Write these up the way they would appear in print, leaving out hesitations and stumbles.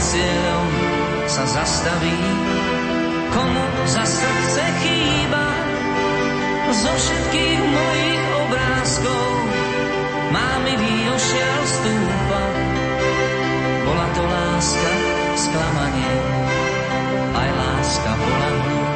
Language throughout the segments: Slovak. silou sa zastaví, komu za srdce chýba. Zo všetkých mojich obrázkov mámivý ošiaľ stúpa. Bola to láska, sklamanie, aj láska bola hlúpa.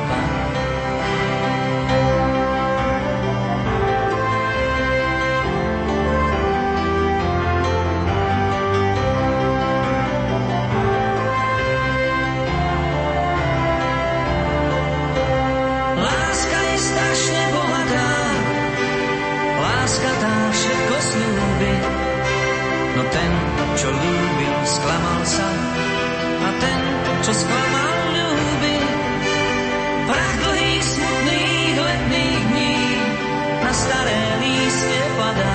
Láska tá všetko slúbi, no ten, čo ľúbil, sklamal sa, a ten, čo sklamal, ľúbi. Prach dlhých, smutných letných dní na staré lístie padá.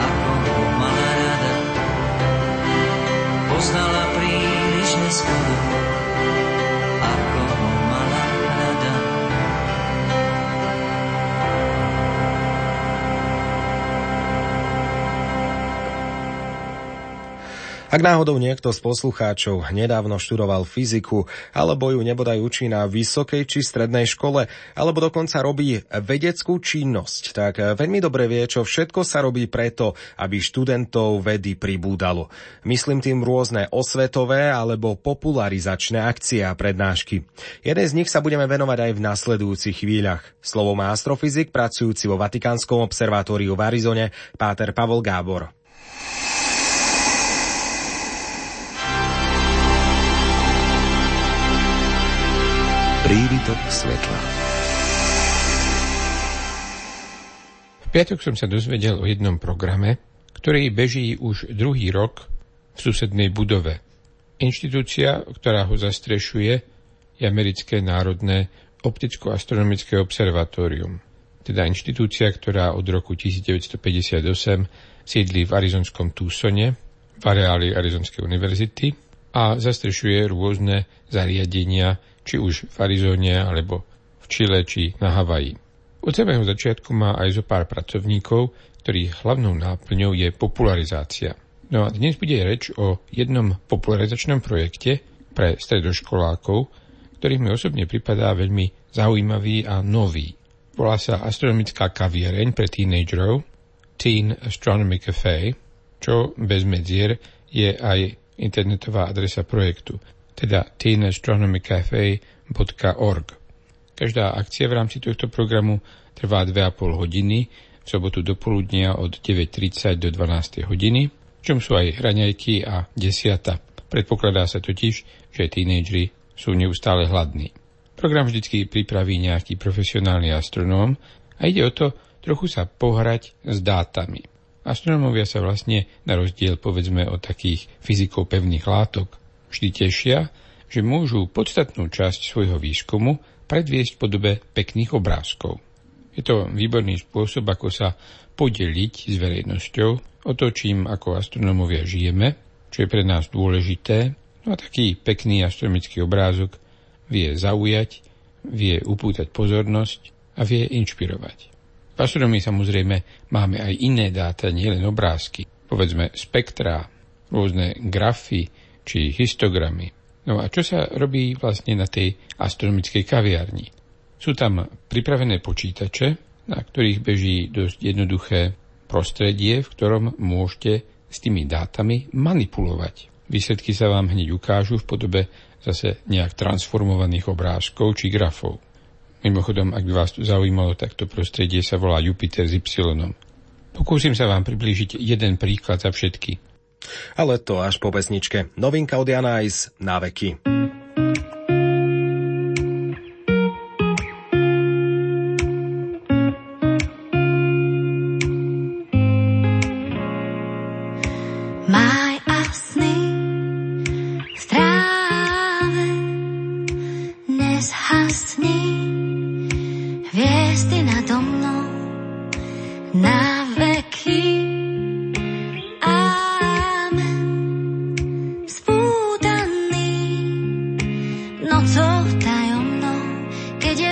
ako mala rada. Poznala príliš neskoro, ako mala rada. Ak náhodou niekto z poslucháčov nedávno študoval fyziku, alebo ju nebodaj učí na vysokej či strednej škole, alebo dokonca robí vedeckú činnosť, tak veľmi dobre vie, čo všetko sa robí preto, aby študentov vedy pribúdalo. Myslím tým rôzne osvetové alebo popularizačné akcie a prednášky. Jeden z nich sa budeme venovať aj v nasledujúcich chvíľach. Slovo má astrofyzik pracujúci vo Vatikánskom observatóriu v Arizone, Páter Pavel Gábor. Prívitok svetla. V piatok som sa dozvedel o jednom programe, ktorý beží už druhý rok v susednej budove. Inštitúcia, ktorá ho zastrešuje, je Americké národné opticko-astronomické observatórium, teda inštitúcia, ktorá od roku 1958 sídli v Arizonskom Tucsone, v areáli Arizonskej univerzity a zastrešuje rôzne zariadenia, či už v Arizone, alebo v Chile, či na Havaji. Od samého začiatku má aj zo pár pracovníkov, ktorých hlavnou náplňou je popularizácia. No a dnes bude reč o jednom popularizačnom projekte pre stredoškolákov, ktorý mi osobne pripadá veľmi zaujímavý a nový. Volá sa astronomická kaviareň pre teenagerov, Teen Astronomy Café, čo bez medzier je aj internetová adresa projektu, teda teenastronomycafe.org. Každá akcia v rámci tohto programu trvá 2,5 hodiny, v sobotu do poludnia od 9:30 do 12:00 hodiny, v čom sú aj raňajky a desiata. Predpokladá sa totiž, že teenageri sú neustále hladní. Program vždycky pripraví nejaký profesionálny astronóm a ide o to trochu sa pohrať s dátami. Astronómovia sa vlastne, na rozdiel povedzme od takých fyzikov pevných látok, vždy tešia, že môžu podstatnú časť svojho výskumu predviesť v podobe pekných obrázkov. Je to výborný spôsob, ako sa podeliť s verejnosťou o to, čím ako astronómovia žijeme, čo je pre nás dôležité. No a taký pekný astronomický obrázok vie zaujať, vie upútať pozornosť a vie inšpirovať. V astronomii samozrejme máme aj iné dáta, nielen obrázky. Povedzme spektrá, rôzne grafy, či histogramy. No a čo sa robí vlastne na tej astronomickej kaviarni? Sú tam pripravené počítače, na ktorých beží dosť jednoduché prostredie, v ktorom môžete s tými dátami manipulovať. Výsledky sa vám hneď ukážu v podobe zase nejak transformovaných obrázkov či grafov. Mimochodom, ak by vás to zaujímalo, tak to prostredie sa volá Jupiter s Y. Pokúsim sa vám priblížiť jeden príklad za všetky. Ale to až po pesničke. Novinka od Janais, Na veky. Maj a sny v tráve nezhasní, hviezdy nado mnou na veky.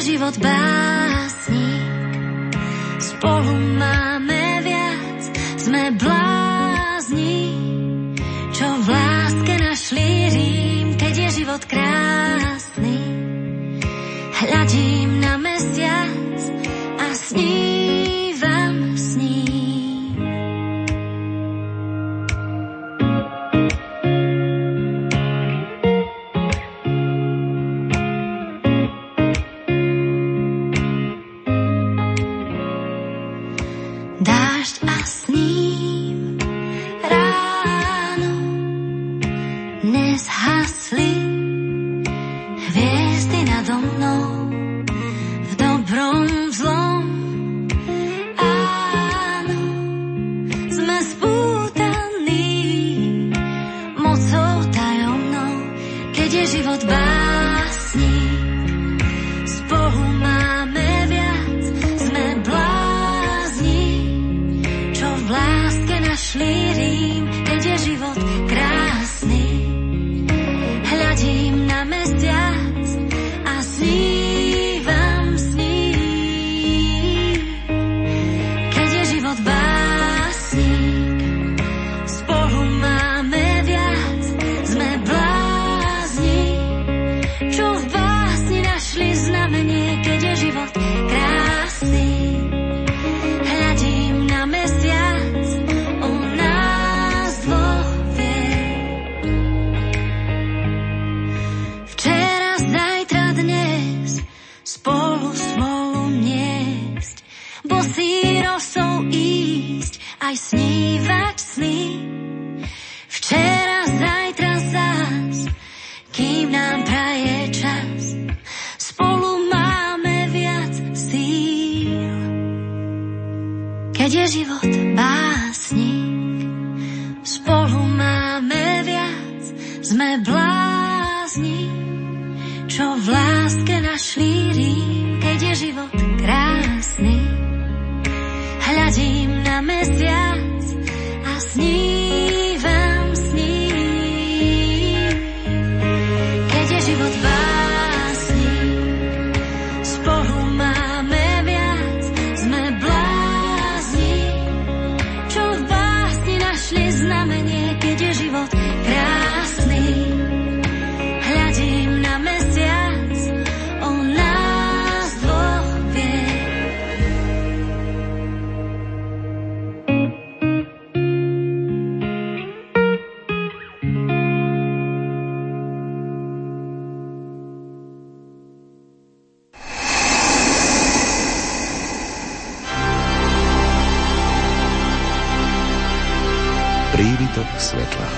Život básnik, spolu máme viac, sme blá. Dážď a s ním ráno nezhasli hviezdy nado mnou v dobrom zlom. Áno, sme spútaní mocou tajomnou, keď je život básní. Spolu máme viac, sme blázni, čo v láske našli rým, keď je život krásny. Hľadím na mesiac a snívam s ním, keď je život básnik. Spolu máme viac, sme blázni, čo v básni našli znamenie, keď je život krásny. Hľadím na mesiac, o nás dvoch vie. Včera, zajtra, dnes spolu smolu niesť, bosí rosou ísť, aj snívať sny. Včera, zajtra, zás, kým nám praje čas, spolu máme viac síl, keď je život básnik. Spolu máme viac, sme blázni, čo v láske našli rým, keď je život krásny. Hľadím na mesiac a snívam s ním, keď je život básnik. Spolu máme viac, sme blázni, čo v básni našli znamenie, keď je život krásny. Hľadím na mesiac, o nás dvoch vie. Prívitok svetla.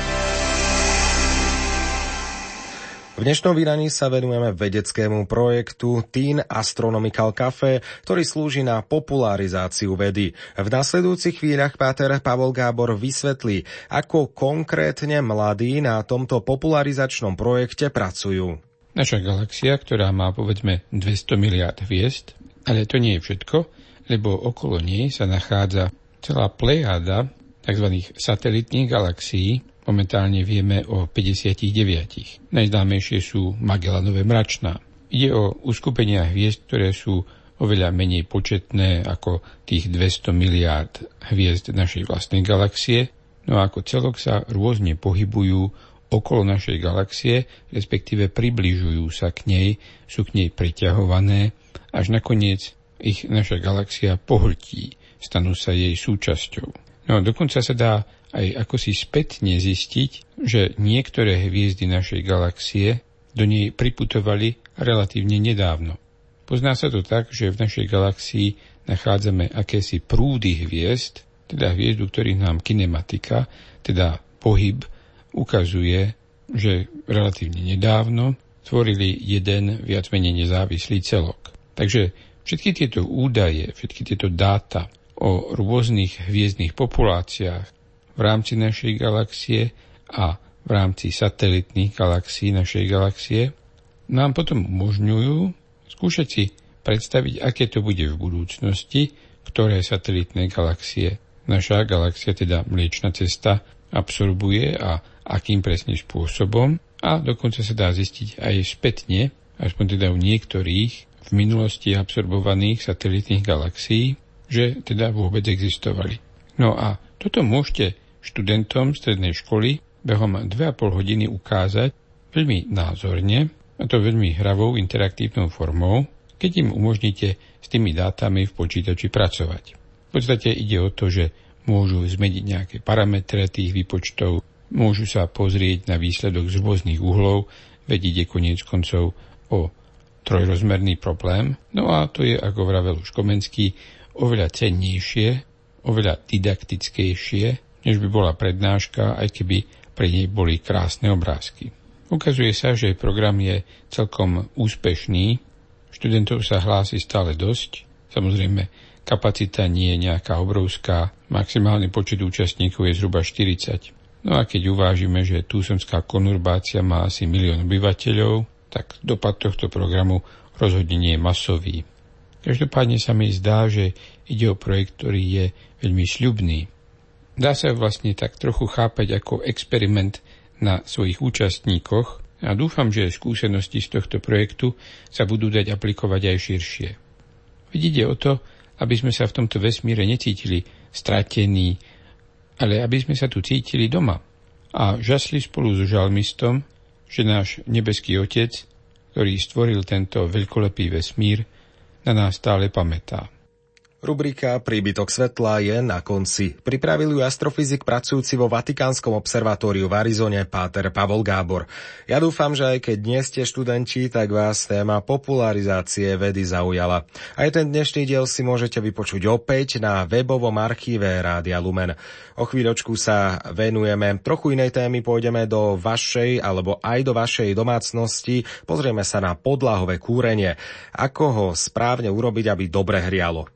V dnešnom vydaní sa venujeme vedeckému projektu Teen Astronomy Café, ktorý slúži na popularizáciu vedy. V nasledujúcich chvíľach páter Pavel Gábor vysvetlí, ako konkrétne mladí na tomto popularizačnom projekte pracujú. Naša galaxia, ktorá má povedzme 200 miliárd hviezd, ale to nie je všetko, lebo okolo nej sa nachádza celá plejáda tzv. Satelitných galaxií. Momentálne vieme o 59. Najznámejšie sú Magellanove mračná. Ide o uskupenia hviezd, ktoré sú oveľa menej početné ako tých 200 miliárd hviezd našej vlastnej galaxie, no a ako celok sa rôzne pohybujú okolo našej galaxie, respektíve približujú sa k nej, sú k nej priťahované, až nakoniec ich naša galaxia pohltí, stanú sa jej súčasťou. No dokonca sa dá aj ako si spätne zistiť, že niektoré hviezdy našej galaxie do nej priputovali relatívne nedávno. Pozná sa to tak, že v našej galaxii nachádzame akési prúdy hviezd, teda hviezdu, ktorých nám kinematika, teda pohyb, ukazuje, že relatívne nedávno tvorili jeden viac menej nezávislý celok. Takže všetky tieto údaje, všetky tieto dáta o rôznych hviezdnych populáciách v rámci našej galaxie a v rámci satelitných galaxií našej galaxie nám potom umožňujú skúšať si predstaviť, aké to bude v budúcnosti, ktoré satelitné galaxie naša galaxia, teda Mliečna cesta, absorbuje a akým presne spôsobom, a dokonca sa dá zistiť aj spätne, aspoň teda u niektorých v minulosti absorbovaných satelitných galaxií, že teda vôbec existovali. No a toto môžete študentom strednej školy behom 2,5 hodiny ukázať veľmi názorne, a to veľmi hravou interaktívnou formou, keď im umožníte s tými dátami v počítači pracovať. V podstate ide o to, že môžu zmeniť nejaké parametre tých výpočtov, môžu sa pozrieť na výsledok z rôznych uhlov, veď ide koniec koncov o trojrozmerný problém. No a to je, ako vravel už Komenský, oveľa cennejšie, oveľa didaktickejšie, než by bola prednáška, aj keby pre nej boli krásne obrázky. Ukazuje sa, že program je celkom úspešný, študentov sa hlási stále dosť, samozrejme kapacita nie je nejaká obrovská, maximálny počet účastníkov je zhruba 40. No a keď uvážime, že tucsonská konurbácia má asi 1 000 000 obyvateľov, tak dopad tohto programu rozhodne nie je masový. Každopádne sa mi zdá, že ide o projekt, ktorý je veľmi sľubný. Dá sa vlastne tak trochu chápať ako experiment na svojich účastníkoch a dúfam, že skúsenosti z tohto projektu sa budú dať aplikovať aj širšie. Veď ide o to, aby sme sa v tomto vesmíre necítili stratení, ale aby sme sa tu cítili doma a žasli spolu so Žalmistom, že náš nebeský Otec, ktorý stvoril tento veľkolepý vesmír, na nás stále pamätá. Rubrika Príbytok svetla je na konci. Pripravil ju astrofyzik pracujúci vo Vatikánskom observatóriu v Arizone Páter Pavel Gábor. Ja dúfam, že aj keď nie ste študenti, tak vás téma popularizácie vedy zaujala. Aj ten dnešný diel si môžete vypočuť opäť na webovom archíve Rádia Lumen. O chvíľočku sa venujeme trochu inej témy, pôjdeme do vašej alebo aj do vašej domácnosti, pozrieme sa na podlahové kúrenie. Ako ho správne urobiť, aby dobre hrialo?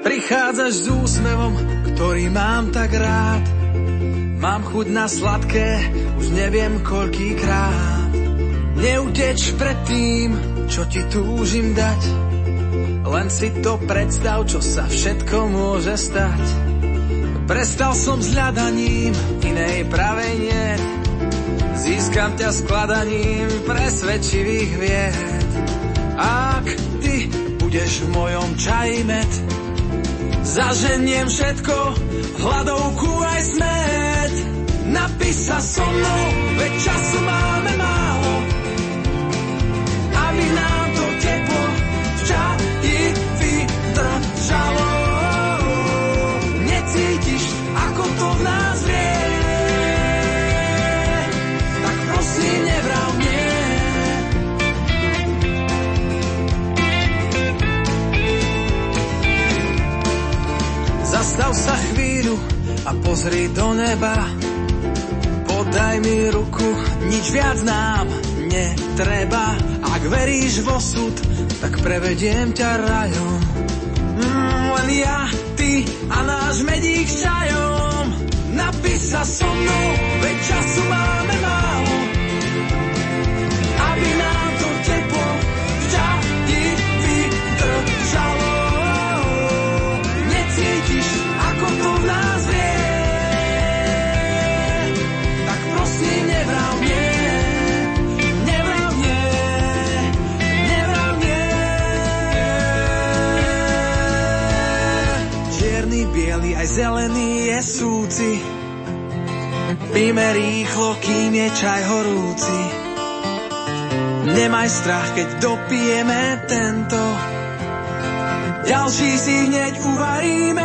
Prichádzaš s úsmevom, ktorý mám tak rád. Mám chuť na sladké, už neviem koľkýkrát. Neuteč pred tým, čo ti túžim dať. Len si to predstav, čo sa všetko môže stať. Prestal som s hľadaním, inej pravej nie. Získam ťa skladaním presvedčivých vied. Ak ty budeš v mojom čaji med, zaženiem všetko, v hladovku aj smet. Napíš sa so mnou, veď času máme málo, aby nám to teplo v čaji vydržalo. Necítiš, ako to v nás vie, tak prosím, nevrav mne. Zastav sa chvíľu a pozri do neba. Podaj mi ruku, nič viac nám netreba. Ak veríš v osud, tak prevediem ťa rajom. Len ja, ty a náš medík s čajom. Napíš sa so mnou, veď času máme málo, aby nám to teplo v čaji vydržalo. Cítiš, ako to v nás vie, tak prosím, nevrav mne, nevrav mne, nevrav mne. Čierny, biely, aj zelený je súci. Píme rýchlo, kým je čaj horúci. Nemaj strach, keď dopijeme tento, ďalší si hneď uvaríme.